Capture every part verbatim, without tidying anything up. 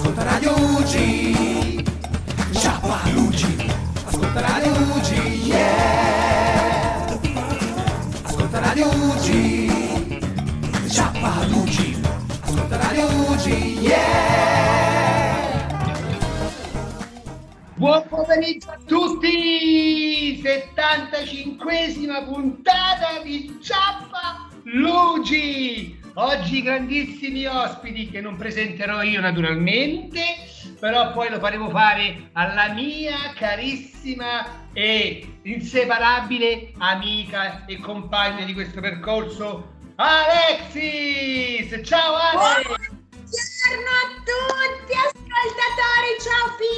ascolta Radio Ugi, Ciapa Ugi, ascolta Radio Ugi, yeah, ascolta Radio Ugi, Ciapa Ugi, ascolta Radio Ugi, yeah. Buon pomeriggio a tutti, settantacinquesima puntata di Ciapa Ugi. Oggi grandissimi ospiti che non presenterò io naturalmente, però poi lo faremo fare alla mia carissima e inseparabile amica e compagna di questo percorso, Alexis! Ciao Ale! Buongiorno a tutti ascoltatori,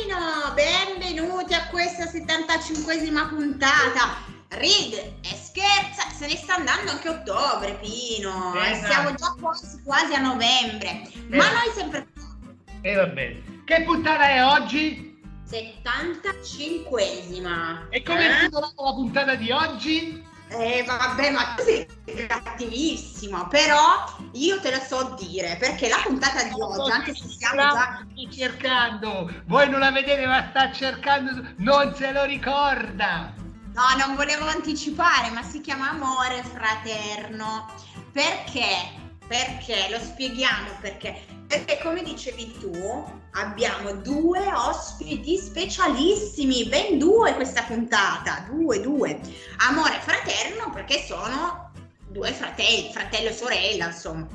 ciao Pino! Benvenuti a questa settantacinquesima puntata! Ride e scherza, se ne sta andando anche ottobre, Pino. Esatto. Siamo già quasi, quasi a novembre, eh. ma noi sempre. E eh, va bene. Che puntata è oggi? settantacinquesima. E come è eh? titolata la puntata di oggi? Eh vabbè, ma tu sei cattivissimo, però io te lo so dire, perché la puntata di oggi, anche se siamo già cercando, voi non la vedete ma sta cercando, non se lo ricorda. No, non volevo anticipare, ma si chiama Amore Fraterno. Perché? Perché? Lo spieghiamo perché. Perché come dicevi tu, abbiamo due ospiti specialissimi, ben due questa puntata, due, due. Amore Fraterno perché sono due fratelli, fratello e sorella, insomma.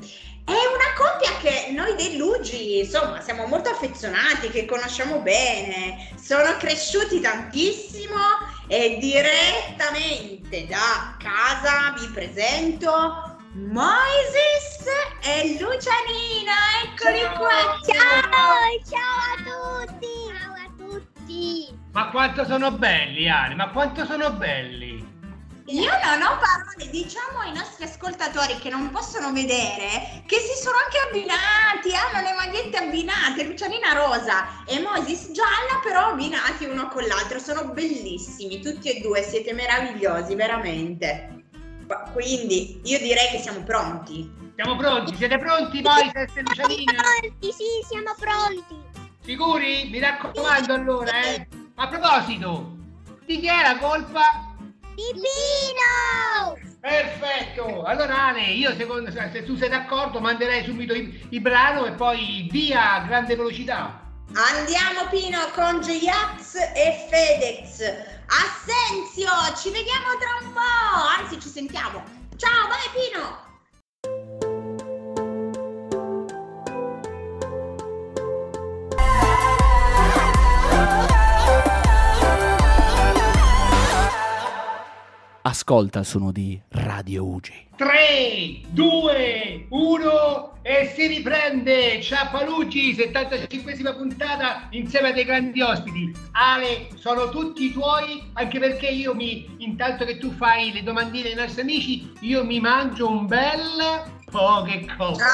È una coppia che noi dei Luigi, insomma, siamo molto affezionati, che conosciamo bene. Sono cresciuti tantissimo e direttamente da casa vi presento Moses e Lucianina. Eccoli ciao. Qua! Ciao! Ciao a tutti! Ciao a tutti! Ma quanto sono belli, Ale! Ma quanto sono belli! Io non ho parole, diciamo ai nostri ascoltatori che non possono vedere che si sono anche abbinati, hanno le magliette abbinate, Lucianina rosa e Moses gialla, però abbinati uno con l'altro, sono bellissimi, tutti e due, siete meravigliosi, veramente. Quindi io direi che siamo pronti. Siamo pronti, siete pronti Moses e Lucianina? Siamo pronti, sì, siamo pronti. Sicuri? Mi raccomando allora, eh. A proposito, di chi è la colpa? Pino! Perfetto! Allora Ale, io secondo, se tu sei d'accordo manderei subito il, il brano e poi via a grande velocità. Andiamo Pino con J-Ax e FedEx. Assenzio, ci vediamo tra un po', anzi ci sentiamo. Ciao, vai Pino! Ascolta il suono di Radio Ugi. tre, due, uno e si riprende Ciapa Ugi, settantacinquesima puntata insieme a dei grandi ospiti. Ale, sono tutti tuoi, anche perché io mi, intanto che tu fai le domandine ai nostri amici, io mi mangio un bel po' che cosa.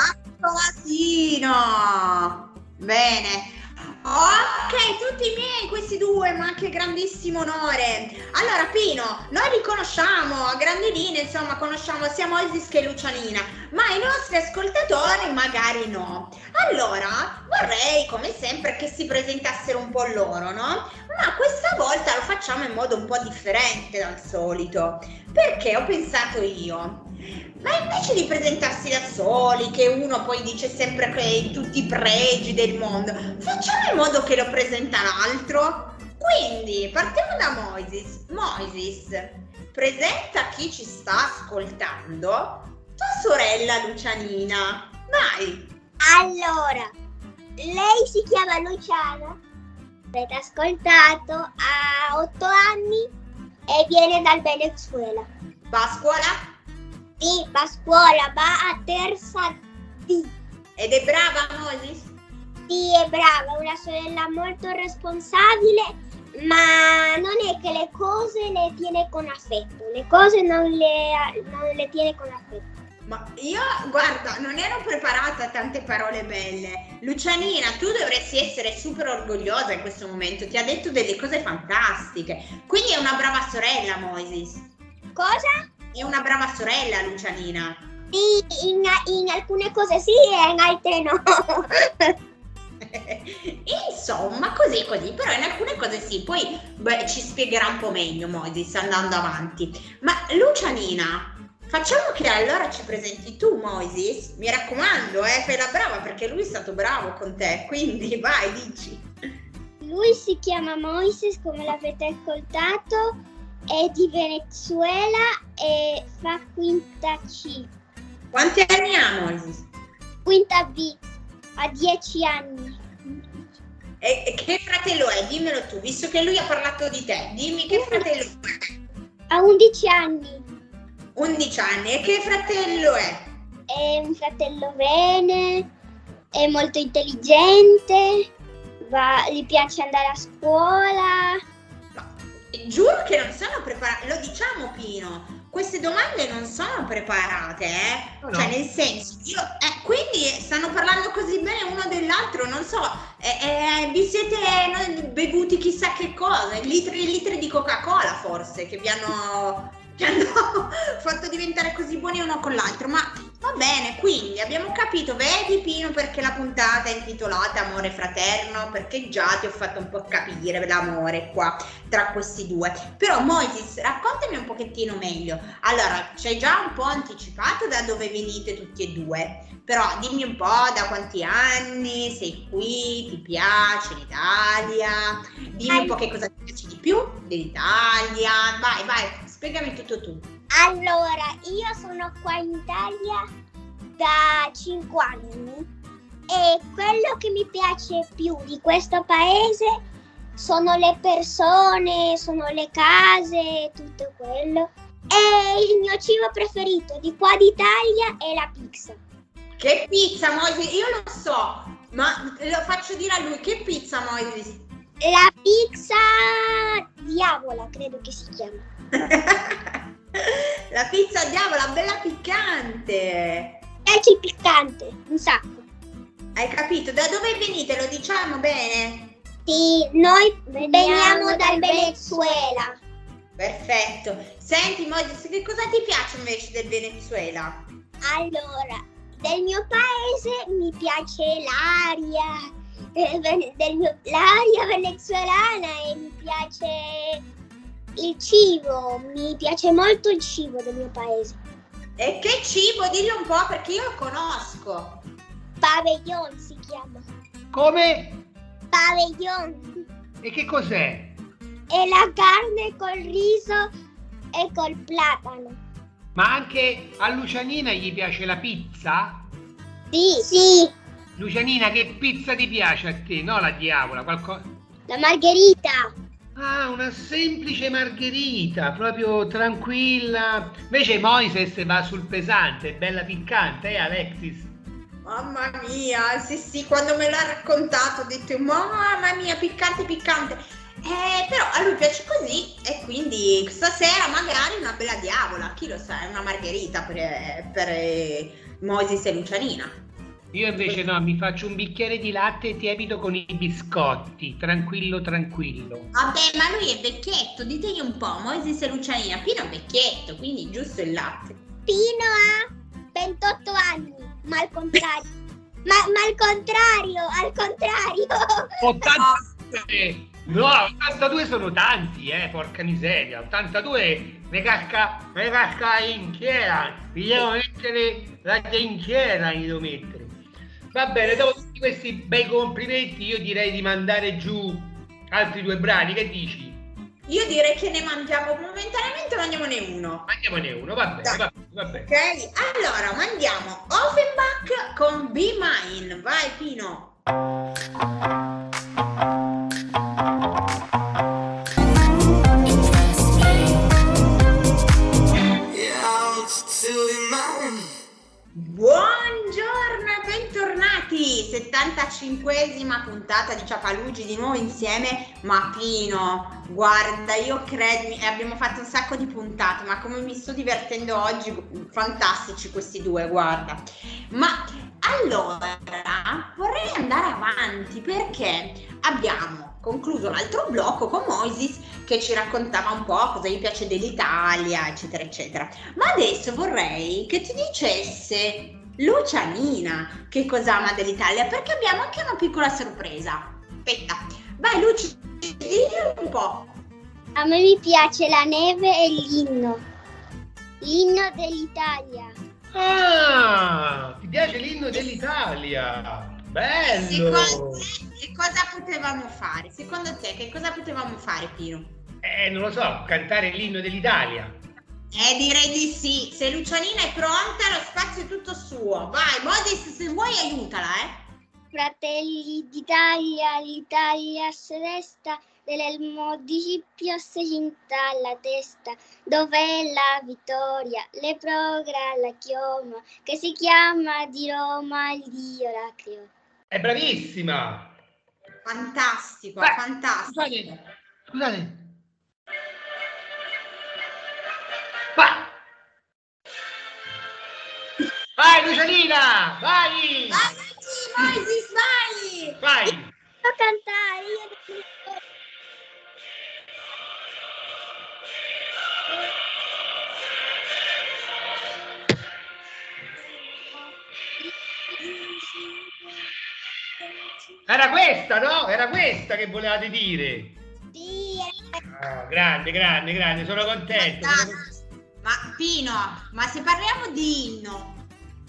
Ciao, bene. Ok, tutti miei questi due, ma che grandissimo onore. Allora Pino, noi li conosciamo a grandi linee, insomma conosciamo sia Moses che Lucianina, ma i nostri ascoltatori magari no. Allora vorrei come sempre che si presentassero un po' loro, no? Ma questa volta lo facciamo in modo un po' differente dal solito, perché ho pensato io, ma invece di presentarsi da soli, che uno poi dice sempre che tutti i pregi del mondo, facciamo in modo che lo presenta l'altro. Quindi partiamo da Moses. Moses, presenta a chi ci sta ascoltando tua sorella Lucianina. Vai! Allora, lei si chiama Luciana, avete ascoltato, ha otto anni e viene dal Venezuela. Va a scuola? Sì, va a scuola, va a terza D. Ed è brava Moses? Sì, è brava, è una sorella molto responsabile, ma non è che le cose le tiene con affetto, le cose non le, non le tiene con affetto. Ma io, guarda, non ero preparata a tante parole belle. Lucianina, tu dovresti essere super orgogliosa in questo momento, ti ha detto delle cose fantastiche. Quindi è una brava sorella Moses. Cosa? È una brava sorella Lucianina. Sì, in, in alcune cose sì e in altre no. Insomma, così così, però in alcune cose sì, poi beh, ci spiegherà un po' meglio Moses andando avanti. Ma Lucianina, facciamo che allora ci presenti tu Moses, mi raccomando, eh, fai la brava perché lui è stato bravo con te, quindi vai, dici. Lui si chiama Moses, come l'avete ascoltato, è di Venezuela e fa quinta C. Quanti anni ha Moses? Quinta B, ha dieci anni. E che fratello è? Dimmelo tu, visto che lui ha parlato di te, dimmi che fratello è. Ha undici anni. undici anni, e che fratello è? È un fratello bene, è molto intelligente, va, gli piace andare a scuola. Ma, giuro che non sono preparate, lo diciamo Pino, queste domande non sono preparate, eh? No, cioè no. Nel senso, io, eh, quindi stanno parlando così bene uno dell'altro, non so, eh, eh, vi siete eh, bevuti chissà che cosa, litri e litri di Coca-Cola forse, che vi hanno... che hanno fatto diventare così buoni uno con l'altro, ma va bene, quindi abbiamo capito, vedi Pino perché la puntata è intitolata Amore Fraterno, perché già ti ho fatto un po' capire l'amore qua tra questi due. Però Moses, raccontami un pochettino meglio, allora ci hai già un po' anticipato da dove venite tutti e due, però dimmi un po' da quanti anni sei qui, ti piace l'Italia, dimmi un po' che cosa ti piace di più dell'Italia, vai vai. Spiegami tutto tu. Allora, io sono qua in Italia da cinque anni e quello che mi piace più di questo paese sono le persone, sono le case, tutto quello. E il mio cibo preferito di qua d'Italia è la pizza. Che pizza, Moses? Io lo so, ma lo faccio dire a lui. Che pizza, Moses? La pizza diavola, credo che si chiama. La pizza diavola, bella piccante. Anche il piccante, un sacco. Hai capito? Da dove venite? Lo diciamo bene? Sì, noi veniamo, veniamo dal, dal Venezuela. Venezuela. Perfetto. Senti Moses, che cosa ti piace invece del Venezuela? Allora, del mio paese mi piace l'aria del, del mio, l'aria venezuelana e mi piace... il cibo, mi piace molto il cibo del mio paese. E che cibo? Dillo un po' perché io lo conosco. Pabellon si chiama. Come? Pabellon. E che cos'è? È la carne col riso e col platano. Ma anche a Lucianina gli piace la pizza? Sì. Sì. Lucianina, che pizza ti piace a te? No, la diavola, qualcosa. La margherita. Ah, una semplice margherita, proprio tranquilla. Invece Moses va sul pesante, bella piccante, eh Alexis? Mamma mia, sì sì, quando me l'ha raccontato ho detto mamma mia, piccante piccante. Eh, però a lui piace così e quindi stasera magari una bella diavola, chi lo sa, è una margherita per, per Moses e Lucianina. Io invece no, mi faccio un bicchiere di latte tiepido con i biscotti, tranquillo, tranquillo. Vabbè, ma lui è vecchietto, ditegli un po', Moses e Lucianina, Pino è vecchietto, quindi giusto il latte. Pino ha ventotto anni, ma al contrario, ma, ma al contrario, al contrario. ottantadue, no, ottantadue sono tanti, eh, porca miseria, ottantadue, me casca, me casca la inchiera, mi devo mettere la inchiera, mi devo mettere. Va bene, dopo tutti questi bei complimenti io direi di mandare giù altri due brani, che dici? Io direi che ne mandiamo momentaneamente, mandiamone uno. Mandiamone uno, va bene, va bene, va bene. Ok, allora mandiamo Offenbach con Be Mine, vai Pino. settantacinquesima puntata di Ciapa Ugi di nuovo insieme, ma Pino, guarda, io credo, abbiamo fatto un sacco di puntate, ma come mi sto divertendo oggi, fantastici questi due, guarda. Ma allora vorrei andare avanti perché abbiamo concluso l'altro blocco con Moses che ci raccontava un po' cosa gli piace dell'Italia, eccetera, eccetera. Ma adesso vorrei che ti dicesse Lucianina, che cosa ama dell'Italia? Perché abbiamo anche una piccola sorpresa. Aspetta, vai Luci, dillo un po'. A me mi piace la neve e l'inno. L'inno dell'Italia. Ah, ti piace l'inno dell'Italia? Bello! Secondo te, che cosa potevamo fare? Secondo te, che cosa potevamo fare, Pino? Eh, non lo so, cantare l'inno dell'Italia. Eh, direi di sì. Se Lucianina è pronta, lo spazio è tutto suo. Vai, Moses, se vuoi aiutala, eh. Fratelli d'Italia, l'Italia se resta, dell'elmo di Scipio se cinta alla testa. Dov'è la vittoria? Le progra la chioma, che si chiama di Roma il Dio la creò. È bravissima! Fantastico, beh, fantastico. Scusate, scusate. Va. Vai Lucianina, vai! Vai! Vai, si sbagli! Vai! Io cantare, io... Era questa, no? Era questa che volevate dire? Sì! Oh, grande, grande, grande, sono contento! Ma, sono... ma Pino, ma se parliamo di inno...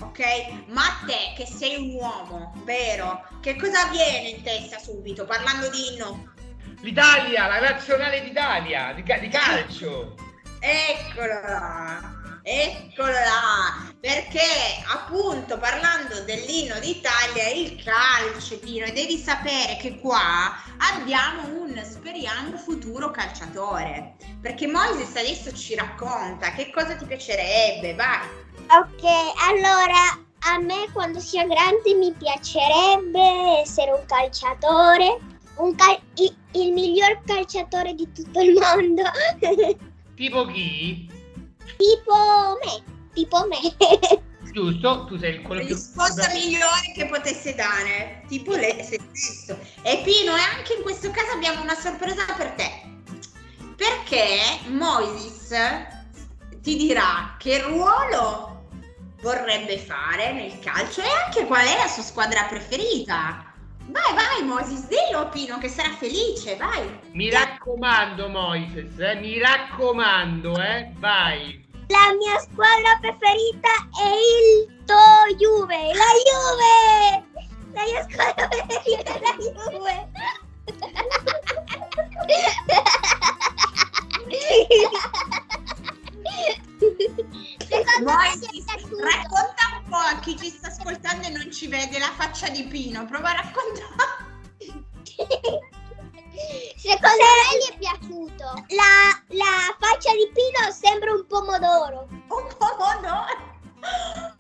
Ok, ma a te che sei un uomo, vero? Che cosa viene in testa subito parlando di inno? L'Italia, la nazionale d'Italia, di, di calcio. Eccolo là, eccolo là, perché appunto parlando dell'inno d'Italia, il calcio, Pino, e devi sapere che qua abbiamo un, speriamo, futuro calciatore, perché Moses adesso ci racconta che cosa ti piacerebbe, vai. Ok, allora a me quando sia grande mi piacerebbe essere un calciatore, un cal- il, il miglior calciatore di tutto il mondo. Tipo chi? Tipo me, tipo me. Giusto, tu sei il quello più... risposta migliore che potesse dare, tipo lei se stesso. E Pino, e anche in questo caso abbiamo una sorpresa per te, perché Moses ti dirà che ruolo vorrebbe fare nel calcio e anche qual è la sua squadra preferita. Vai, vai Moses, dillo Pino che sarà felice, vai. Mi raccomando Moses, eh, mi raccomando, eh, vai. La mia squadra preferita è il To Juve, la Juve! La mia squadra preferita è la Juve! Moses, racconta un po' a chi ci sta ascoltando e non ci vede la faccia di Pino, prova a raccontare. Secondo me gli è piaciuto. La, la faccia di Pino sembra un pomodoro. Un pomodoro?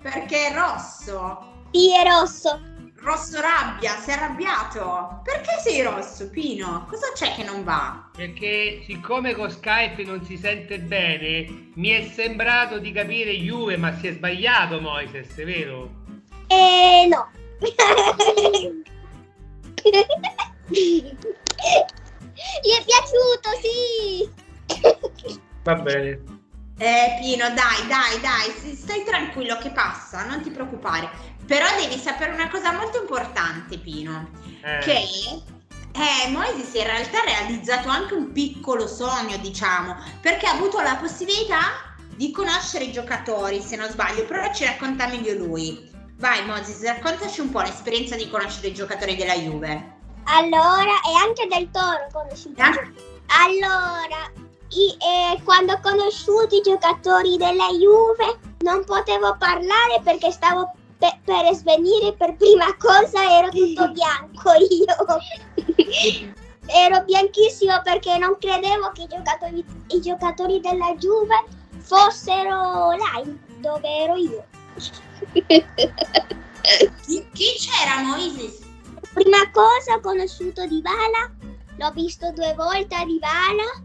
Perché è rosso? Sì, è rosso. Rosso rabbia, sei arrabbiato? Perché sei rosso, Pino? Cosa c'è che non va? Perché siccome con Skype non si sente bene, mi è sembrato di capire Juve, ma si è sbagliato Moises, è vero? Eh no. Gli è piaciuto, sì. Va bene. Eh Pino, dai, dai, dai, stai tranquillo che passa, non ti preoccupare. Però devi sapere una cosa molto importante, Pino, eh. che eh, Moses in realtà ha realizzato anche un piccolo sogno, diciamo, perché ha avuto la possibilità di conoscere i giocatori, se non sbaglio, però ci racconta meglio lui. Vai Moses, raccontaci un po' l'esperienza di conoscere i giocatori della Juve. Allora, e anche del Toro conosciuto. Eh? Allora, i, eh, quando ho conosciuto i giocatori della Juve non potevo parlare perché stavo... Pe- per svenire per prima cosa ero tutto bianco io. Ero bianchissimo perché non credevo che i giocatori, i giocatori della Juve fossero là dove ero io. Chi, chi c'era Moises? Prima cosa ho conosciuto Dybala, l'ho visto due volte a Dybala,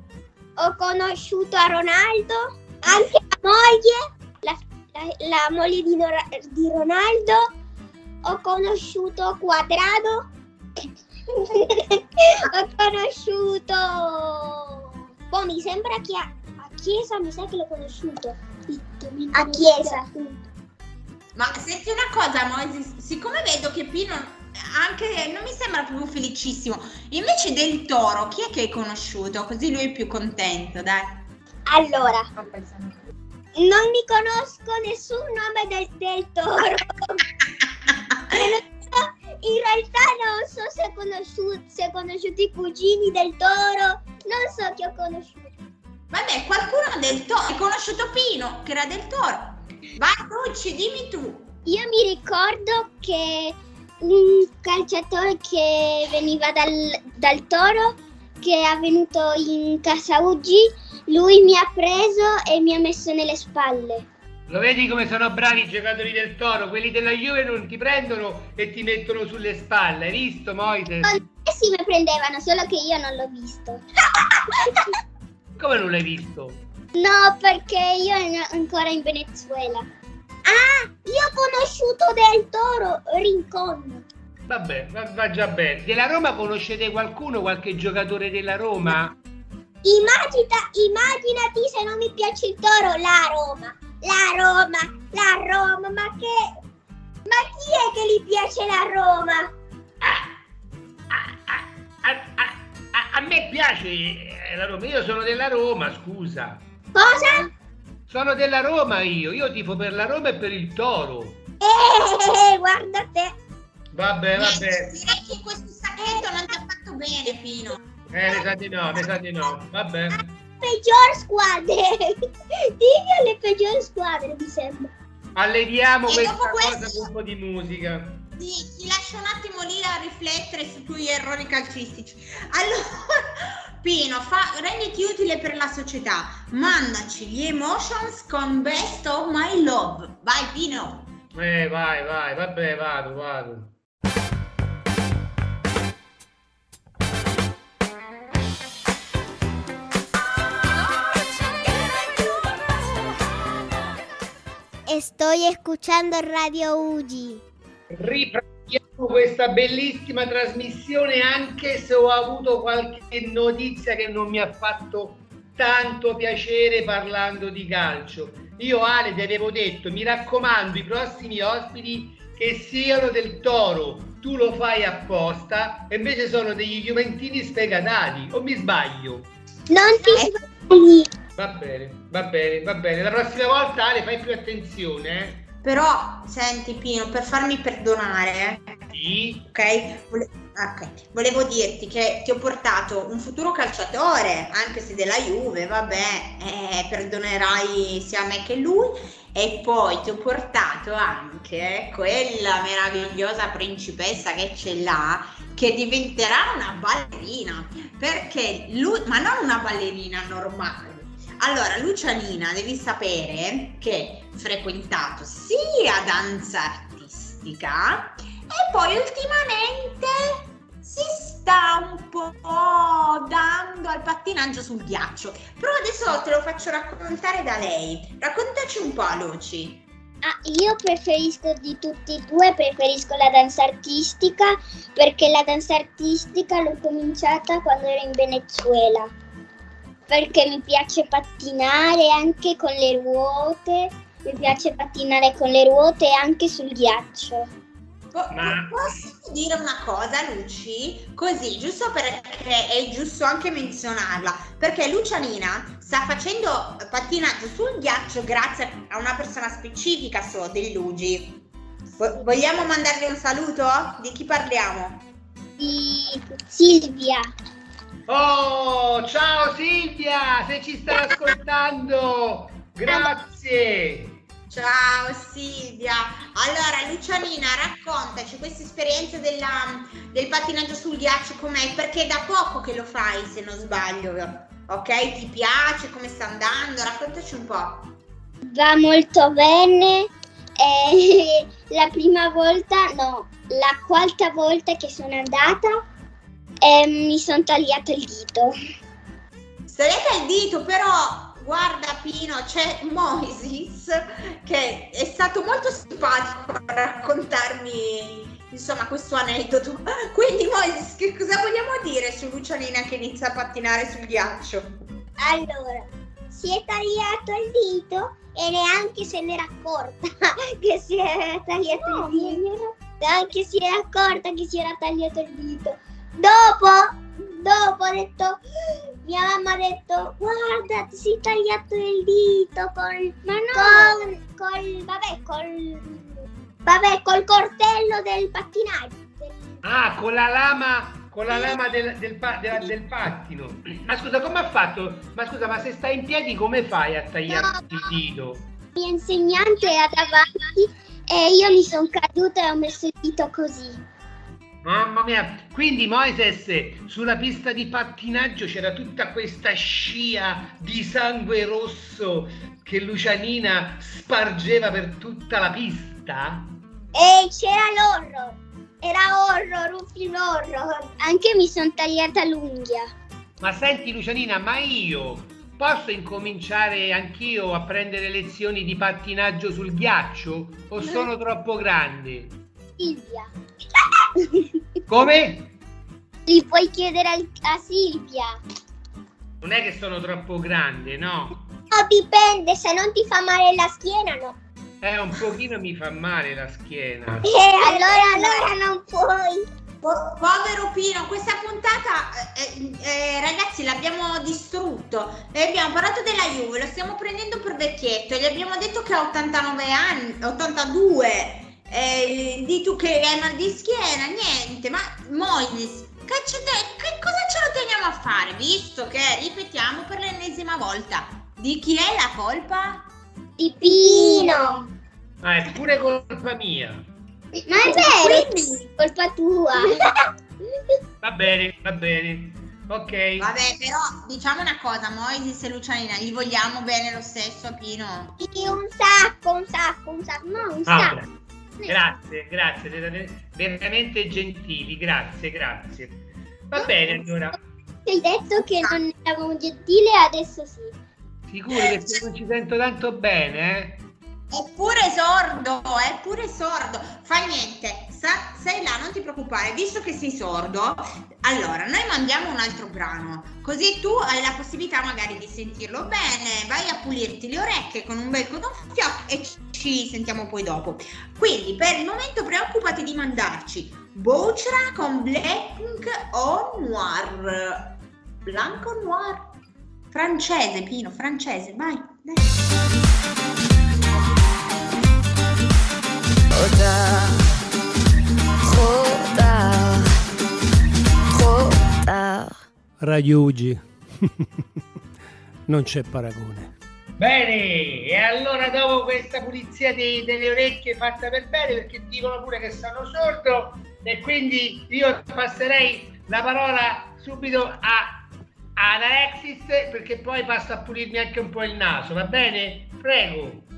ho conosciuto a Ronaldo, anche la moglie. La moglie di, Nora, di Ronaldo, ho conosciuto Cuadrado, ho conosciuto... Boh, mi sembra che a, a Chiesa, mi sa che l'ho conosciuto. A Chiesa. Ma senti una cosa, Moses, siccome vedo che Pino anche non mi sembra proprio felicissimo, invece del Toro chi è che hai conosciuto? Così lui è più contento, dai. Allora, non mi conosco nessun nome del, del Toro. In realtà non so se, conosciuto, se ho conosciuto i cugini del Toro, non so chi ho conosciuto. Vabbè, qualcuno del Toro, hai conosciuto Pino che era del Toro. Vai Luci, dimmi tu. Io mi ricordo che un calciatore che veniva dal, dal Toro, che è venuto in Casa Ugi, lui mi ha preso e mi ha messo nelle spalle. Lo vedi come sono bravi i giocatori del Toro? Quelli della Juve non ti prendono e ti mettono sulle spalle, hai visto Moises? Eh sì, mi prendevano, solo che io non l'ho visto. Come non l'hai visto? No, perché io ero ancora in Venezuela. Ah, io ho conosciuto del Toro, Rincón. Vabbè, va, va già bene. Della Roma conoscete qualcuno, qualche giocatore della Roma? Imagina, immaginati se non mi piace il Toro, la Roma. La Roma, la Roma, ma che... Ma chi è che gli piace la Roma? Ah, ah, ah, ah, ah, a me piace la Roma, io sono della Roma, scusa. Cosa? Sono della Roma io, io tifo per la Roma e per il Toro. Eh, guarda te. Vabbè, vabbè. Direi che questo sacchetto non ti ha fatto bene, Pino. Eh, mi sa di no, mi sa di no, vabbè. Peggior squadre, dimmi alle peggiori squadre, mi sembra. Alleviamo e questa questo, cosa con un po' di musica. Sì, ti lascio un attimo lì a riflettere su tuoi errori calcistici. Allora, Pino, fa, renditi utile per la società. Mandaci gli Emotions con Best of My Love. Vai, Pino. Eh, vai, vai, vabbè, vado, vado. Estoy escuchando Radio Ugi. Riprendiamo questa bellissima trasmissione, anche se ho avuto qualche notizia che non mi ha fatto tanto piacere parlando di calcio. Io Ale ti avevo detto, mi raccomando i prossimi ospiti che siano del Toro, tu lo fai apposta, e invece sono degli Juventini sfegatati, o mi sbaglio? Non ti sbagli. Va bene, va bene, va bene. La prossima volta Ale fai più attenzione. Eh? Però, senti Pino, per farmi perdonare, eh? Sì. Okay? Vole- ok, volevo dirti che ti ho portato un futuro calciatore, anche se della Juve, vabbè, eh, perdonerai sia me che lui. E poi ti ho portato anche quella meravigliosa principessa che ce l'ha, che diventerà una ballerina, perché lui, ma non una ballerina normale. Allora, Lucianina, devi sapere che ha frequentato sia danza artistica e poi ultimamente si sta un po' dando al pattinaggio sul ghiaccio. Però adesso te lo faccio raccontare da lei. Raccontaci un po', Luci. Ah, io preferisco di tutti e due, preferisco la danza artistica, perché la danza artistica l'ho cominciata quando ero in Venezuela. Perché mi piace pattinare anche con le ruote, mi piace pattinare con le ruote anche sul ghiaccio. Po- Ma... Posso dire una cosa, Luci? Così, giusto perché è giusto anche menzionarla, perché Lucianina sta facendo pattinaggio sul ghiaccio grazie a una persona specifica so, dell'Ugi. Vo- vogliamo mandarle un saluto? Di chi parliamo? Di Silvia. Oh, ciao Silvia, se ci stai ascoltando, grazie. Ciao Silvia. Allora Lucianina, raccontaci questa esperienza della, del pattinaggio sul ghiaccio com'è, perché è da poco che lo fai se non sbaglio, ok? Ti piace, come sta andando? Raccontaci un po'. Va molto bene, eh, la prima volta, no, la quarta volta che sono andata. E mi sono tagliato il dito. Sarete il dito, però guarda Pino, c'è Moses che è stato molto simpatico a raccontarmi insomma questo aneddoto. Quindi Moses, che cosa vogliamo dire su Lucianina che inizia a pattinare sul ghiaccio? Allora, si è tagliato il dito e neanche se n'era accorta che si era tagliato no, il dito, neanche si era accorta che si era tagliato il dito. Dopo, dopo ha detto, mia mamma ha detto, guarda ti sei tagliato il dito col, ma no, col, col, vabbè, col, vabbè, col coltello del pattinaggio. Ah, con la lama. Con la lama del, del, del, del pattino. Ma scusa, come ha fatto? Ma scusa, ma se stai in piedi come fai a tagliarti no, il dito? Il mio insegnante era davanti e io mi sono caduta e ho messo il dito così. Mamma mia, quindi Moses, sulla pista di pattinaggio c'era tutta questa scia di sangue rosso che Lucianina spargeva per tutta la pista? E c'era l'orrore. Era horror, un film horror. Anche mi sono tagliata l'unghia. Ma senti Lucianina, ma io posso incominciare anch'io a prendere lezioni di pattinaggio sul ghiaccio? O sono troppo grande? Silvia. Come? Li puoi chiedere a Silvia. Non è che sono troppo grande, no? No, dipende, se non ti fa male la schiena, no. Eh, un pochino mi fa male la schiena. Eh, allora, allora non puoi. Po- povero Pino, questa puntata, eh, eh, ragazzi, l'abbiamo distrutto. E abbiamo parlato della Juve, lo stiamo prendendo per vecchietto. Gli abbiamo detto che ha ottantanove anni, ottantadue. Eh, di tu che hai mal di schiena, niente. Ma Moyes, che, che cosa ce lo teniamo a fare? Visto che, ripetiamo per l'ennesima volta, di chi è la colpa? Di Pino. Ah, è pure colpa mia. Ma è vero, quindi colpa tua. Va bene, va bene. Ok. Vabbè, però diciamo una cosa, Moises e Lucianina, gli vogliamo bene lo stesso a Pino. Sì, un sacco, un sacco, un sacco, no, un ah, sacco. Grazie, grazie, siete veramente gentili, grazie, grazie. Va no, bene, allora. Ti hai detto che non eravamo gentili e adesso sì. Sicuro che non ci sento tanto bene, eh? È pure sordo, è pure sordo. Fa niente, sa, sei là, non ti preoccupare. Visto che sei sordo, allora noi mandiamo un altro brano. Così tu hai la possibilità magari di sentirlo bene. Vai a pulirti le orecchie con un bel cotofio e ci sentiamo poi dopo. Quindi per il momento preoccupati di mandarci Bocce con Blanc o Noir. Blanc o Noir. Francese, Pino, francese, vai, dai. Trop tard, trop tard, trop tard. Radio Ugi, non c'è paragone. Bene, e allora dopo questa pulizia dei, delle orecchie fatta per bene, perché dicono pure che sono sordo, e quindi io passerei la parola subito a... ad Alexis, perché poi basta pulirmi anche un po' il naso, va bene? Prego.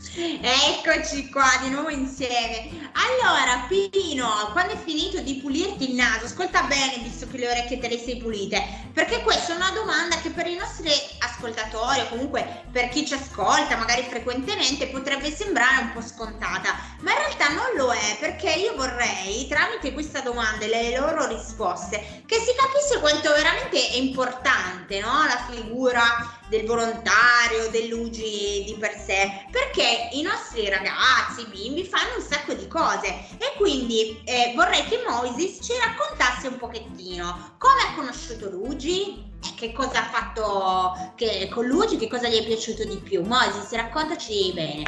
Eccoci qua di nuovo insieme. Allora Pino, quando è finito di pulirti il naso, ascolta bene visto che le orecchie te le sei pulite, perché questa è una domanda che per i nostri ascoltatori o comunque per chi ci ascolta magari frequentemente potrebbe sembrare un po' scontata, ma in realtà non lo è, perché io vorrei tramite questa domanda e le loro risposte che si capisse quanto veramente è importante, no? La figura del volontario, dell'Ugi di per sé, perché i nostri ragazzi, i bimbi fanno un sacco di cose e quindi eh, vorrei che Moses ci raccontasse un pochettino come ha conosciuto l'Ugi e che cosa ha fatto che, con l'Ugi, che cosa gli è piaciuto di più. Moses, raccontaci bene.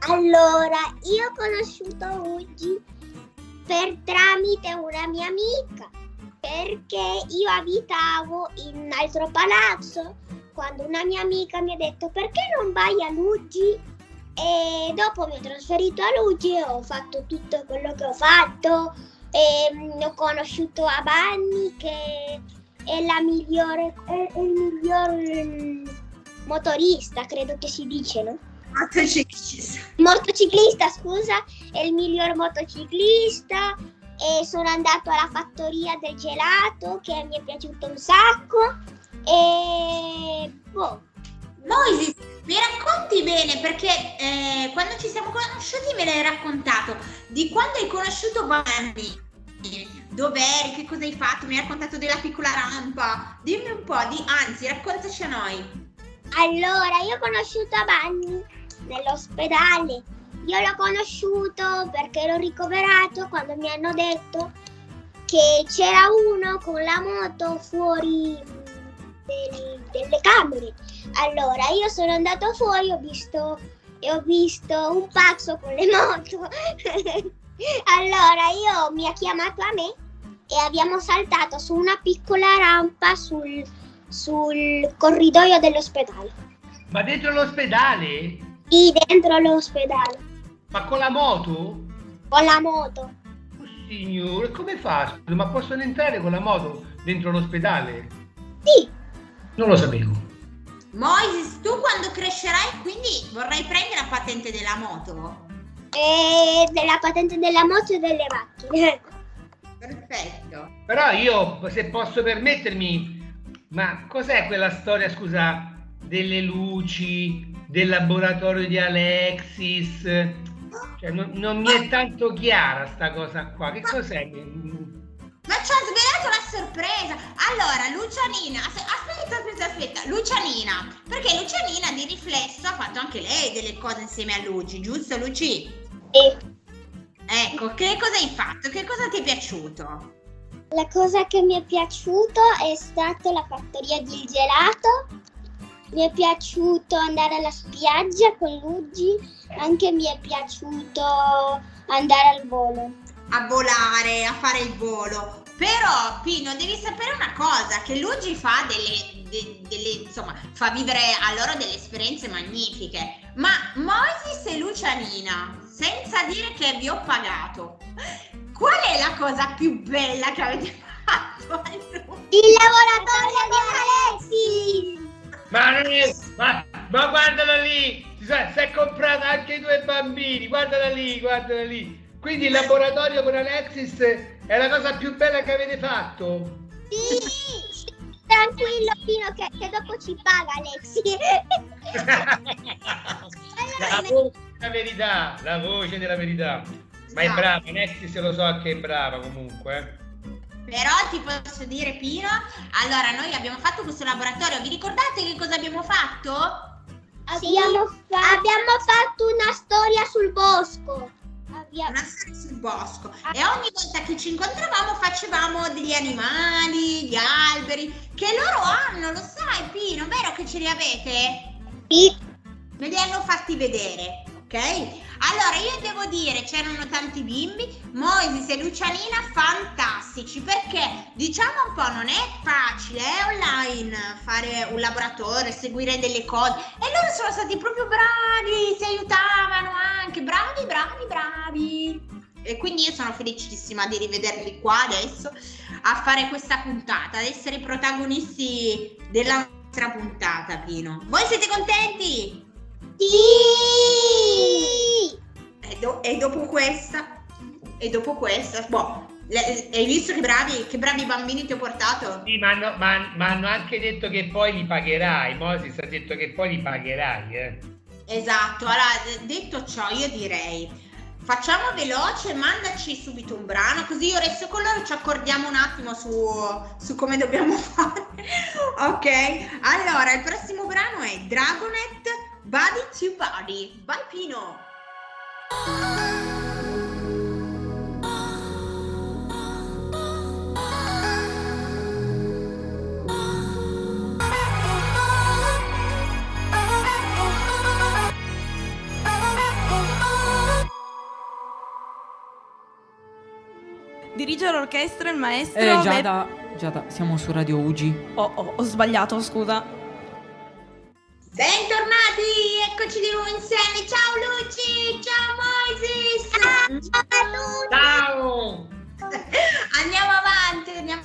Allora, io ho conosciuto Ugi per tramite una mia amica, perché io abitavo in un altro palazzo quando una mia amica mi ha detto perché non vai a Luigi, e dopo mi ho trasferito a Luigi e ho fatto tutto quello che ho fatto e ho conosciuto Abanni, che è la migliore, è il miglior motorista, credo che si dice, no? Motociclista. Motociclista, scusa, è il miglior motociclista, e sono andato alla fattoria del gelato che mi è piaciuto un sacco. E boh. Moses, mi racconti bene, perché eh, quando ci siamo conosciuti me l'hai raccontato di quando hai conosciuto Vanni, dov'eri, che cosa hai fatto, mi hai raccontato della piccola rampa, dimmi un po', di, anzi raccontaci a noi. Allora, io ho conosciuto Vanni nell'ospedale. Io l'ho conosciuto perché l'ho ricoverato quando mi hanno detto che c'era uno con la moto fuori del, delle camere. Allora io sono andato fuori, ho visto, e ho visto un pazzo con le moto. Allora io mi ha chiamato a me e abbiamo saltato su una piccola rampa sul, sul corridoio dell'ospedale. Ma dentro l'ospedale? Sì, dentro l'ospedale. Ma con la moto? Con la moto. Oh signore, come fa? Ma possono entrare con la moto dentro l'ospedale? Sì. Non lo sapevo. Moses, tu quando crescerai quindi vorrai prendere la patente della moto? E della patente della moto e delle macchine. Perfetto. Però io, se posso permettermi, ma cos'è quella storia, scusa, delle luci, del laboratorio di Alexis? Cioè, non, non mi è tanto chiara sta cosa qua. Che cos'è? Ma ci ha svelato la sorpresa! Allora, Lucianina, aspetta, aspetta, aspetta, Lucianina, perché Lucianina di riflesso ha fatto anche lei delle cose insieme a Luigi, giusto Luci? Sì. Ecco, che cosa hai fatto? Che cosa ti è piaciuto? La cosa che mi è piaciuto è stata la fattoria di gelato, mi è piaciuto andare alla spiaggia con Luigi, anche mi è piaciuto andare al volo. A volare, a fare il volo. Però Pino devi sapere una cosa, che Luigi fa delle, de, delle insomma fa vivere a loro delle esperienze magnifiche, ma Moses e Lucianina, senza dire che vi ho pagato, qual è la cosa più bella che avete fatto? Il laboratorio di Alexis. Ma, ma, ma guardala lì, si è comprata anche i due bambini, guardala lì, guardala lì. Quindi il laboratorio con Alexis è la cosa più bella che avete fatto? Sì, tranquillo Pino che, che dopo ci paga Alexis. La voce della verità, la voce della verità. Ma è brava, Alexis lo so che è brava comunque. Però ti posso dire Pino, allora noi abbiamo fatto questo laboratorio, vi ricordate che cosa abbiamo fatto? Abbiamo, sì, fa- abbiamo fatto una storia sul bosco. Una storia sul bosco e ogni volta che ci incontravamo facevamo degli animali, gli alberi che loro hanno, lo sai Pino, vero che ce li avete? Sì. Me li hanno fatti vedere, ok? Allora io devo dire, c'erano tanti bimbi, Moses e Lucianina fantastici, perché diciamo un po' non è facile eh, online fare un laboratorio, seguire delle cose, e loro sono stati proprio bravi, si aiutavano anche, bravi bravi bravi, e quindi io sono felicissima di rivederli qua adesso a fare questa puntata, ad essere i protagonisti della nostra puntata. Pino, voi siete contenti? Sì! E, do- e dopo questa, e dopo questa, boh, le- hai visto che bravi, che bravi bambini ti ho portato? Sì, ma hanno, ma, ma hanno anche detto che poi li pagherai, Moses ha detto che poi li pagherai, eh. Esatto, allora, detto ciò, io direi... Facciamo veloce, mandaci subito un brano, così io resto con loro e ci accordiamo un attimo su, su come dobbiamo fare. Ok, allora il prossimo brano è Dragonet, Body to Body. Vai Pino! Dirige l'orchestra il maestro... Eh, già, Be- da, già da, siamo su Radio Ugi. Oh, oh, ho sbagliato, scusa. Bentornati, eccoci di nuovo insieme. Ciao Luci, ciao Moses. Ciao, ciao a tutti. Ciao. Andiamo avanti, andiamo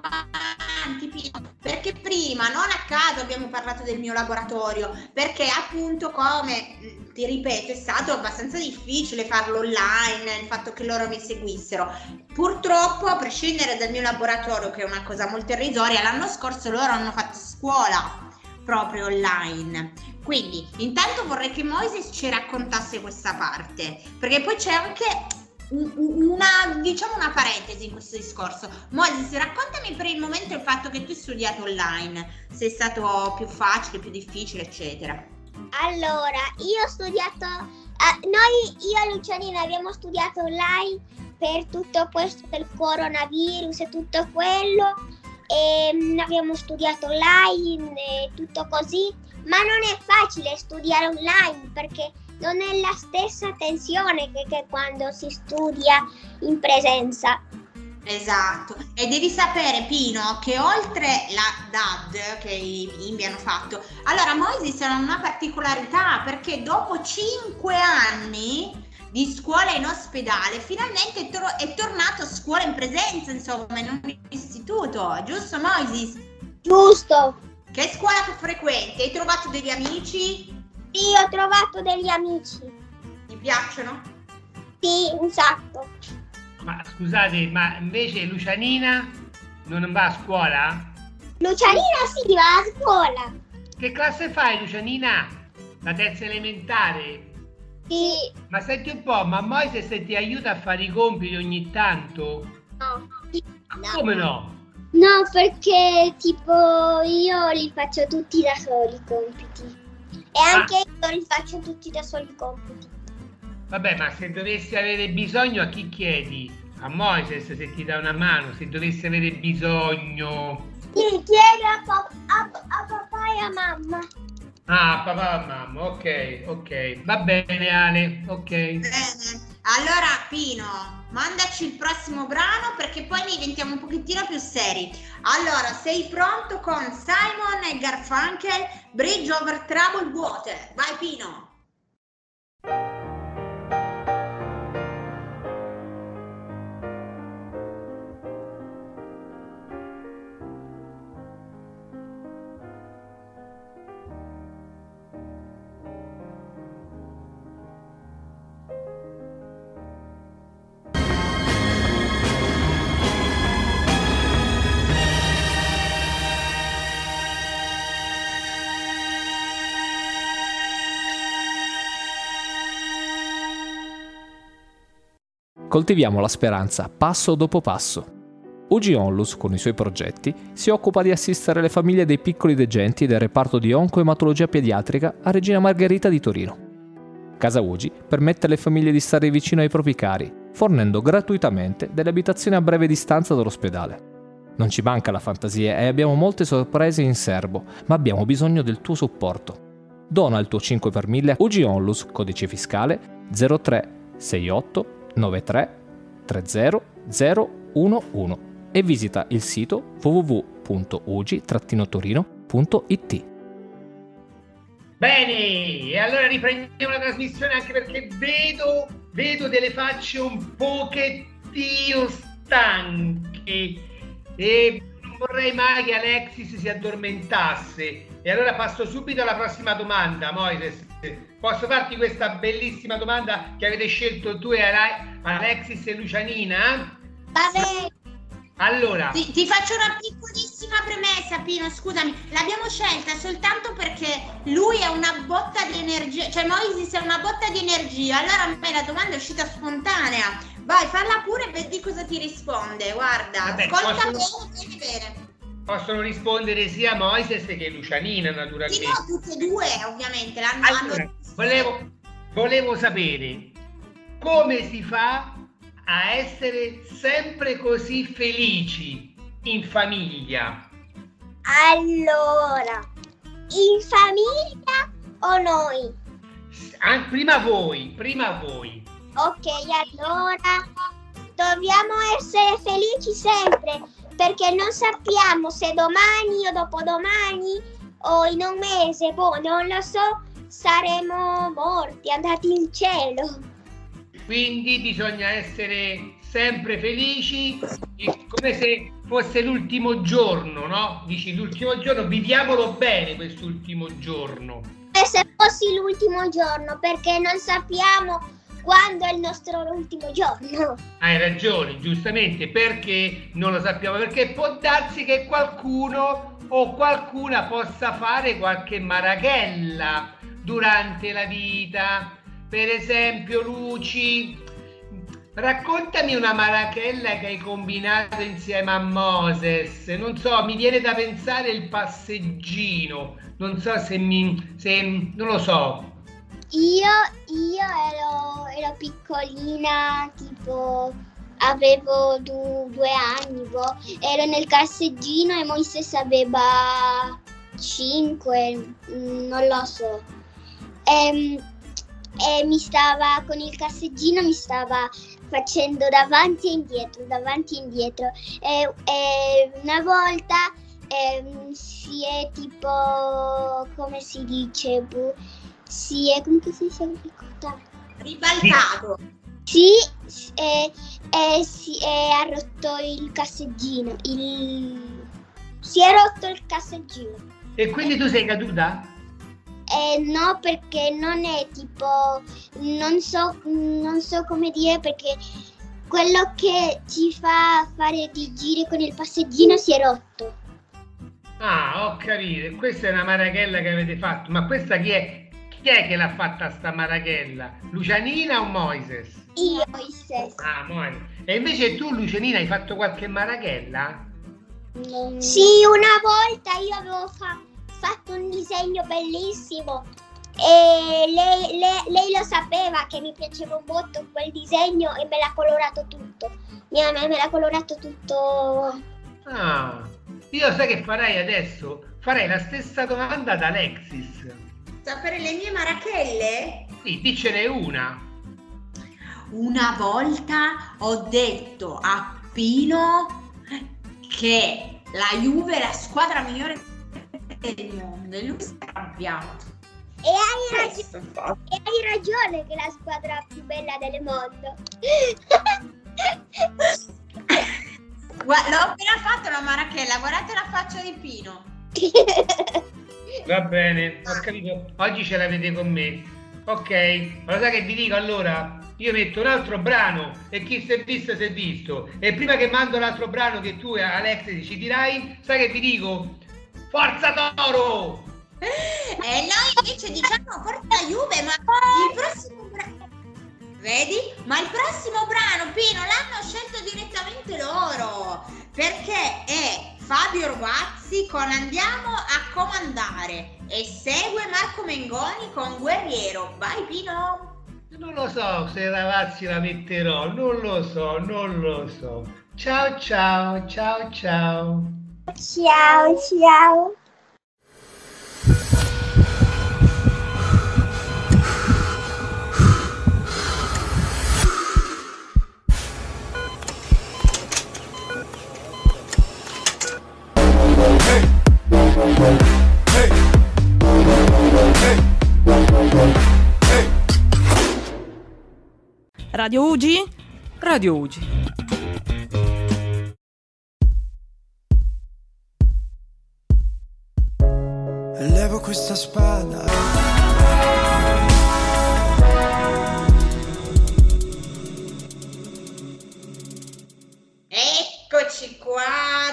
avanti, Pino. Perché prima, non a caso, abbiamo parlato del mio laboratorio, perché appunto come... Ti ripeto, è stato abbastanza difficile farlo online, il fatto che loro mi seguissero. Purtroppo, a prescindere dal mio laboratorio, che è una cosa molto irrisoria, l'anno scorso loro hanno fatto scuola proprio online. Quindi, intanto vorrei che Moses ci raccontasse questa parte, perché poi c'è anche una, diciamo, una parentesi in questo discorso. Moses, raccontami per il momento il fatto che tu hai studiato online, se è stato più facile, più difficile, eccetera. Allora, io ho studiato, eh, noi, io e Lucianina abbiamo studiato online per tutto questo del coronavirus e tutto quello, e abbiamo studiato online e tutto così, ma non è facile studiare online perché non è la stessa tensione che, che quando si studia in presenza. Esatto, e devi sapere, Pino, che oltre la D A D che i bimbi hanno fatto, allora Moses ha una particolarità, perché dopo cinque anni di scuola in ospedale finalmente è, tor- è tornato a scuola in presenza, insomma, in un istituto, giusto Moses? Giusto. Che scuola più frequente? Hai trovato degli amici? Sì, ho trovato degli amici. Ti piacciono? Sì, un sacco. Ma scusate, ma invece Lucianina non va a scuola? Lucianina sì, va a scuola. Che classe fai, Lucianina? La terza elementare? Sì. Ma senti un po', ma Moise se ti aiuta a fare i compiti ogni tanto? No. Come no? No, perché tipo io li faccio tutti da soli i compiti. E anche ah. io li faccio tutti da soli i compiti. Vabbè, ma se dovessi avere bisogno a chi chiedi? A Moses se ti dà una mano, se dovessi avere bisogno. Sì, chiedo a, pap- a, a papà e a mamma. Ah, papà e mamma, ok, ok. Va bene Ale, ok. Bene, allora Pino, mandaci il prossimo brano perché poi ne diventiamo un pochettino più seri. Allora, sei pronto con Simon e Garfunkel, Bridge over Trouble Water. Vai Pino! Coltiviamo la speranza passo dopo passo. Ugi Onlus, con i suoi progetti, si occupa di assistere le famiglie dei piccoli degenti del reparto di oncoematologia pediatrica a Regina Margherita di Torino. Casa Ugi permette alle famiglie di stare vicino ai propri cari, fornendo gratuitamente delle abitazioni a breve distanza dall'ospedale. Non ci manca la fantasia e abbiamo molte sorprese in serbo, ma abbiamo bisogno del tuo supporto. Dona il tuo cinque per mille a Ugi Onlus, codice fiscale zero tre sei otto nove tre tre zero zero uno uno e visita il sito w w w punto ugi trattino torino punto i t. Bene, e allora riprendiamo la trasmissione anche perché vedo, vedo delle facce un pochettino stanche e non vorrei mai che Alexis si addormentasse. E allora passo subito alla prossima domanda, Moises. Posso farti questa bellissima domanda che avete scelto tu e Alexis e Lucianina? Va bene. Allora. Ti, ti faccio una piccolissima premessa, Pino, scusami. L'abbiamo scelta soltanto perché lui è una botta di energia, cioè Moises è una botta di energia. Allora a me la domanda è uscita spontanea. Vai, falla pure e vedi cosa ti risponde. Guarda, vabbè, ascolta possono... bene, bene. Possono rispondere sia Moises che Lucianina, naturalmente. Sì, no, tutte e due, ovviamente. L'hanno, allora, hanno... volevo, volevo sapere come si fa a essere sempre così felici in famiglia. Allora, in famiglia o noi? Ah, prima voi, prima voi. Ok, allora dobbiamo essere felici sempre. Perché non sappiamo se domani o dopodomani o in un mese, boh, non lo so, saremo morti, andati in cielo. Quindi bisogna essere sempre felici, come se fosse l'ultimo giorno, no? Dici l'ultimo giorno, viviamolo bene quest'ultimo giorno. Come se fosse l'ultimo giorno, perché non sappiamo quando è il nostro ultimo giorno. Hai ragione, giustamente, perché non lo sappiamo, perché può darsi che qualcuno o qualcuna possa fare qualche marachella durante la vita. Per esempio Luci Raccontami una marachella che hai combinato insieme a Moses. Non so, mi viene da pensare il passeggino. Non so se mi... se, non lo so. Io, io ero, ero piccolina, tipo avevo du, due anni, boh. Ero nel passeggino e Moses aveva cinque, non lo so. E, e mi stava, con il passeggino mi stava facendo davanti e indietro, davanti e indietro. E, e una volta e, si è tipo, come si dice, bu, si è, come si dice, ribaltato. Sì, e, e si è rotto il passeggino, il... si è rotto il passeggino. E quindi tu sei caduta? Eh, no, perché non è tipo, non so, non so come dire, perché quello che ci fa fare di giri con il passeggino si è rotto. Ah, ho capito, questa è una marachella che avete fatto, ma questa chi è? Chi è che l'ha fatta sta marachella? Lucianina o Moses? Io, Moses. Ah, Moses. E invece tu, Lucianina, hai fatto qualche marachella? Mm. Sì, una volta io avevo fatto... fatto un disegno bellissimo e lei, lei, lei lo sapeva che mi piaceva molto quel disegno e me l'ha colorato tutto. Mia mamma me l'ha colorato tutto. Ah, io sai che farei adesso? Farei la stessa domanda ad Alexis. Sapere le mie marachelle? Sì, dicene una. Una volta ho detto a Pino che la Juve è la squadra migliore del mondo e lui si è arrabbiato. E hai ragione, e hai ragione che è la squadra più bella del mondo. Guarda, l'ho appena fatto la marachella, guardate la faccia di Pino. Va bene, ho capito, oggi ce l'avete con me. Ok, ma lo sai che vi dico allora? Io metto un altro brano e chi si è visto si è visto. E prima che mando l'altro brano che tu, Alexis, ci dirai, sai che ti dico? Forza Toro! E eh, noi invece diciamo Forza Juve, ma il prossimo brano... Vedi? Ma il prossimo brano, Pino, l'hanno scelto direttamente loro! Perché è Fabio Rovazzi con Andiamo a Comandare e segue Marco Mengoni con Guerriero. Vai, Pino! Non lo so se Rovazzi la metterò, non lo so, non lo so. Ciao, ciao, ciao, ciao! Ciao, ciao. Hey. Hey. Hey. Radio Ugi? Radio Ugi. Levo questa spada, eccoci qua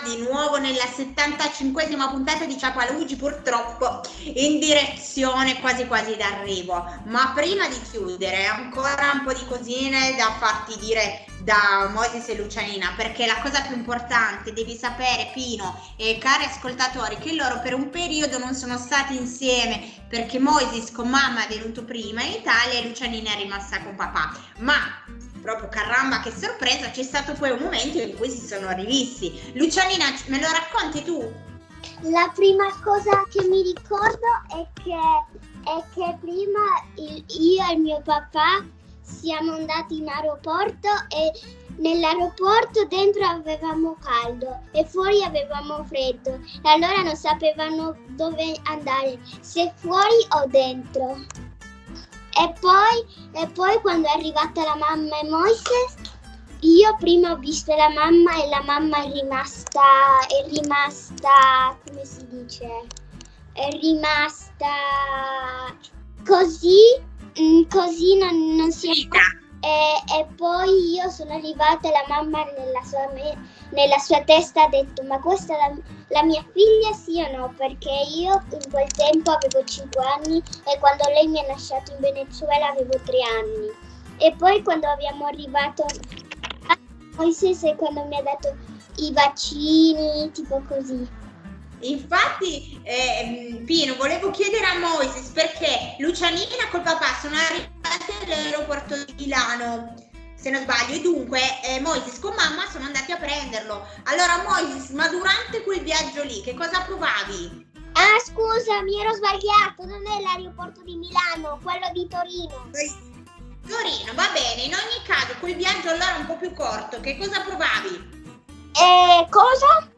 di nuovo nella settantacinquesima puntata di Ciapa Ugi, purtroppo in direzione quasi quasi d'arrivo, ma prima di chiudere ancora un po' di cosine da farti dire da Moses e Lucianina, perché la cosa più importante, devi sapere Pino e cari ascoltatori, che loro per un periodo non sono stati insieme perché Moses con mamma è venuto prima in Italia e Lucianina è rimasta con papà, ma proprio caramba che sorpresa, c'è stato poi un momento in cui si sono rivisti. Lucianina, me lo racconti tu? La prima cosa che mi ricordo è che, è che prima il, io e il mio papà siamo andati in aeroporto e nell'aeroporto dentro avevamo caldo e fuori avevamo freddo e allora non sapevano dove andare, se fuori o dentro. E poi, e poi quando è arrivata la mamma e Moses, io prima ho visto la mamma e la mamma è rimasta, è rimasta, come si dice, è rimasta così. Così non, non si è... E, e poi io sono arrivata e la mamma nella sua, me, nella sua testa ha detto ma questa è la, la mia figlia sì o no? Perché io in quel tempo avevo cinque anni e quando lei mi ha lasciato in Venezuela avevo tre anni. E poi quando abbiamo arrivato a Moses, secondo me ha dato i vaccini, tipo così. Infatti, eh, Pino, volevo chiedere a Moses perché Lucianina col papà sono arrivati all'aeroporto di Milano, se non sbaglio, e dunque eh, Moses con mamma sono andati a prenderlo. Allora Moses, ma durante quel viaggio lì che cosa provavi? Ah scusa, mi ero sbagliato, non è l'aeroporto di Milano, quello di Torino. Torino, va bene, in ogni caso quel viaggio allora un po' più corto, che cosa provavi? Eh, cosa?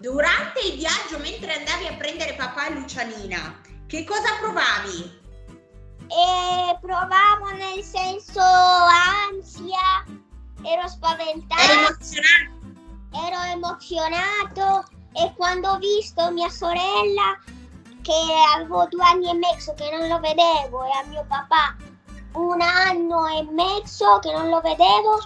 Durante il viaggio, mentre andavi a prendere papà e Lucianina, che cosa provavi? Eh, provavo nel senso ansia, ero spaventata, ero, ero emozionato, e quando ho visto mia sorella, che avevo due anni e mezzo che non lo vedevo, e a mio papà un anno e mezzo che non lo vedevo,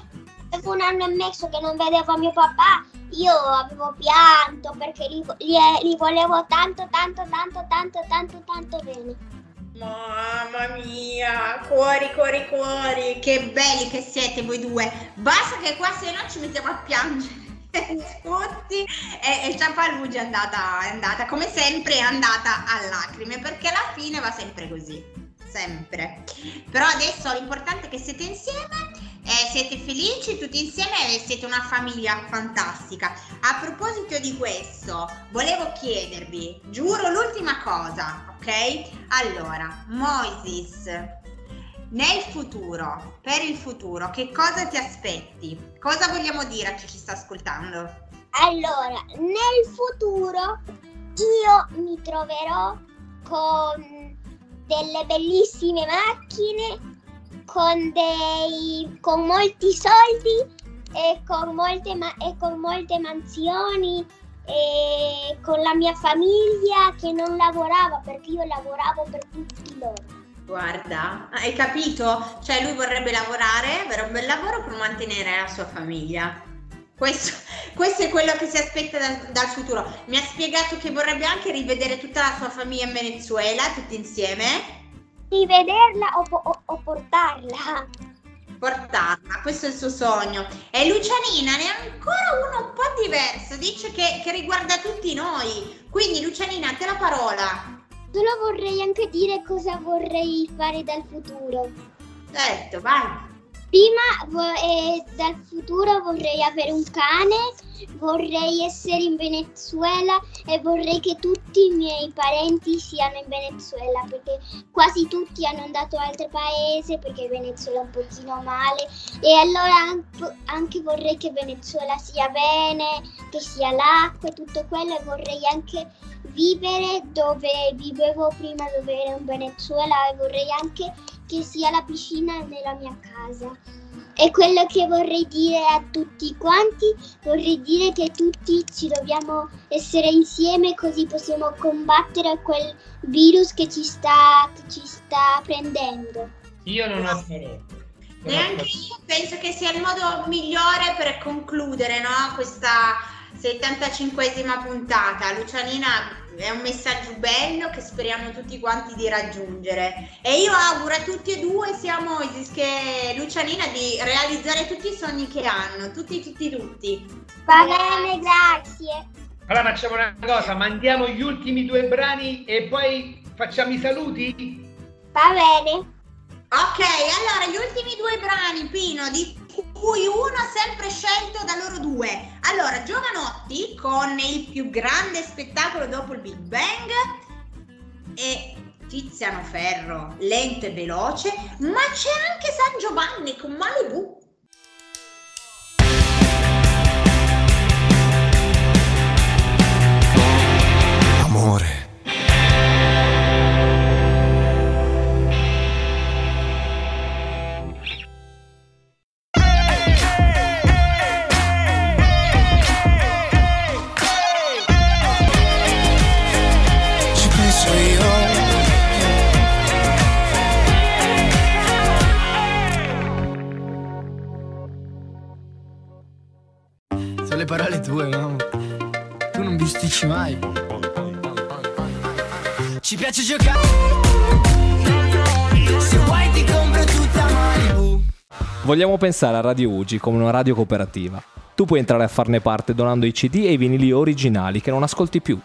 avevo un anno e mezzo che non vedevo a mio papà, io avevo pianto perché li, li, li volevo tanto, tanto, tanto, tanto, tanto, tanto bene. Mamma mia, cuori, cuori, cuori, che belli che siete voi due. Basta che qua se no ci mettiamo a piangere tutti. E, e Ciapa Ugi è andata, è andata, come sempre è andata a lacrime, perché alla fine va sempre così, sempre. Però adesso l'importante è che siete insieme. Eh, siete felici tutti insieme e siete una famiglia fantastica. A proposito di questo, volevo chiedervi, giuro, l'ultima cosa, ok? Allora, Moses, nel futuro, per il futuro, che cosa ti aspetti? Cosa vogliamo dire a chi ci sta ascoltando? Allora, nel futuro io mi troverò con delle bellissime macchine, con dei con molti soldi e con molte ma, e con molte mansioni e con la mia famiglia che non lavorava, perché io lavoravo per tutti loro. Guarda, hai capito? Cioè lui vorrebbe lavorare, avere un bel lavoro per mantenere la sua famiglia. Questo, questo è quello che si aspetta dal, dal futuro. Mi ha spiegato che vorrebbe anche rivedere tutta la sua famiglia in Venezuela, tutti insieme. Rivederla o, o, o portarla. Portarla, questo è il suo sogno. E Lucianina ne ha ancora uno un po' diverso, dice che, che riguarda tutti noi. Quindi Lucianina, a te la parola. Solo vorrei anche dire cosa vorrei fare dal futuro. Certo, vai. Prima, eh, dal futuro vorrei avere un cane, vorrei essere in Venezuela e vorrei che tutti i miei parenti siano in Venezuela, perché quasi tutti hanno andato in altri paesi, perché Venezuela è un pochino male, e allora anche vorrei che Venezuela sia bene, che sia l'acqua e tutto quello, e vorrei anche vivere dove vivevo prima, dove ero in Venezuela, e vorrei anche che sia la piscina nella mia casa. E quello che vorrei dire a tutti quanti, vorrei dire che tutti ci dobbiamo essere insieme, così possiamo combattere quel virus che ci sta, che ci sta prendendo. Io non ho parole. Neanche io, penso che sia il modo migliore per concludere, no? Questa settantacinquesima puntata. Lucianina, è un messaggio bello che speriamo tutti quanti di raggiungere, e io auguro a tutti e due, sia Moses che Lucianina, di realizzare tutti i sogni che hanno, tutti tutti tutti. Va bene, grazie. Allora facciamo una cosa, mandiamo gli ultimi due brani e poi facciamo i saluti? Va bene. Ok, allora gli ultimi due brani, Pino, di cui uno sempre scelto da loro due. Allora, Giovanotti con il più grande spettacolo dopo il Big Bang, e Tiziano Ferro, Lento e veloce, ma c'è anche San Giovanni con Malibu. Amore. Parole tue, mamma, tu non bisticci mai. Ci piace giocare, se vuoi ti compro tutta Malibu. Vogliamo pensare a Radio Ugi come una radio cooperativa. Tu puoi entrare a farne parte donando i C D e i vinili originali che non ascolti più.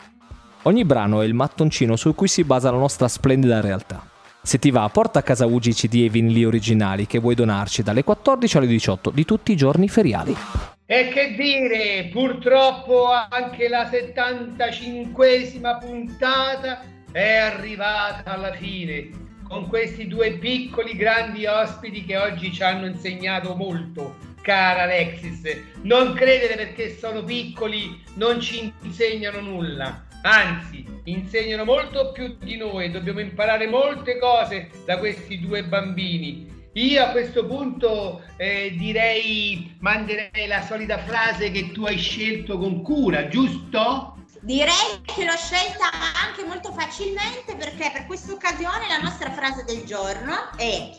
Ogni brano è il mattoncino su cui si basa la nostra splendida realtà. Se ti va, porta a Casa Ugi i C D e i vinili originali che vuoi donarci dalle quattordici alle diciotto di tutti i giorni feriali. E che dire, purtroppo anche la settantacinquesima puntata è arrivata alla fine, con questi due piccoli grandi ospiti che oggi ci hanno insegnato molto. Cara Alexis, non credere perché sono piccoli, non ci insegnano nulla. Anzi, insegnano molto più di noi, dobbiamo imparare molte cose da questi due bambini. Io a questo punto eh, direi, manderei la solita frase che tu hai scelto con cura, giusto? Direi che l'ho scelta anche molto facilmente perché per questa occasione la nostra frase del giorno è: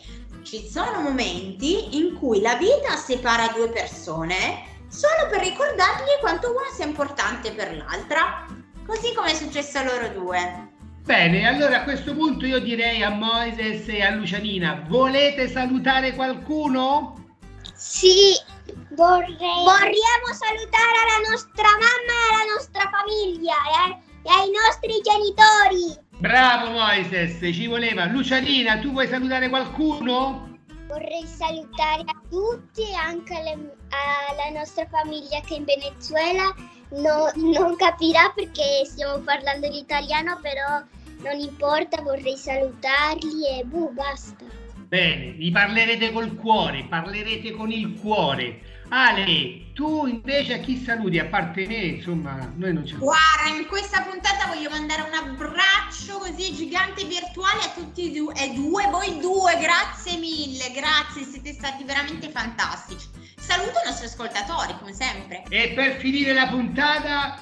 ci sono momenti in cui la vita separa due persone solo per ricordargli quanto una sia importante per l'altra, così come è successo a loro due. Bene, allora a questo punto io direi a Moses e a Lucianina, volete salutare qualcuno? Sì, vorrei... vorremmo salutare la nostra mamma e la nostra famiglia eh? e ai nostri genitori. Bravo Moises, ci voleva. Lucianina, tu vuoi salutare qualcuno? Vorrei salutare a tutti, anche alle, alla nostra famiglia che in Venezuela no, non capirà perché stiamo parlando l'italiano, però non importa, vorrei salutarli e buh, basta. Bene, vi parlerete col cuore, parlerete con il cuore. Ale, tu invece a chi saluti? A parte me, insomma, noi non c'è. Guarda, in questa puntata voglio mandare un abbraccio così gigante virtuale a tutti e due, voi due, grazie mille, grazie, siete stati veramente fantastici. Saluto i nostri ascoltatori, come sempre. E per finire la puntata,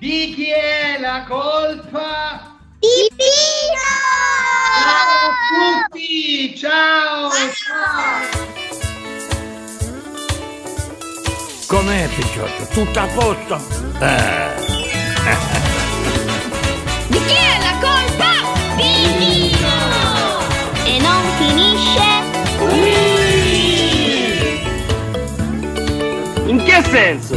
di chi è la colpa? Di Pino! Ciao a tutti, ciao! Ciao! Com'è, picciotto? Tutto a posto? Eh. Di chi è la colpa? Di Pino! E non finisce qui! In che senso?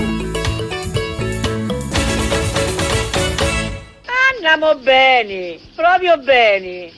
Andiamo bene, proprio bene.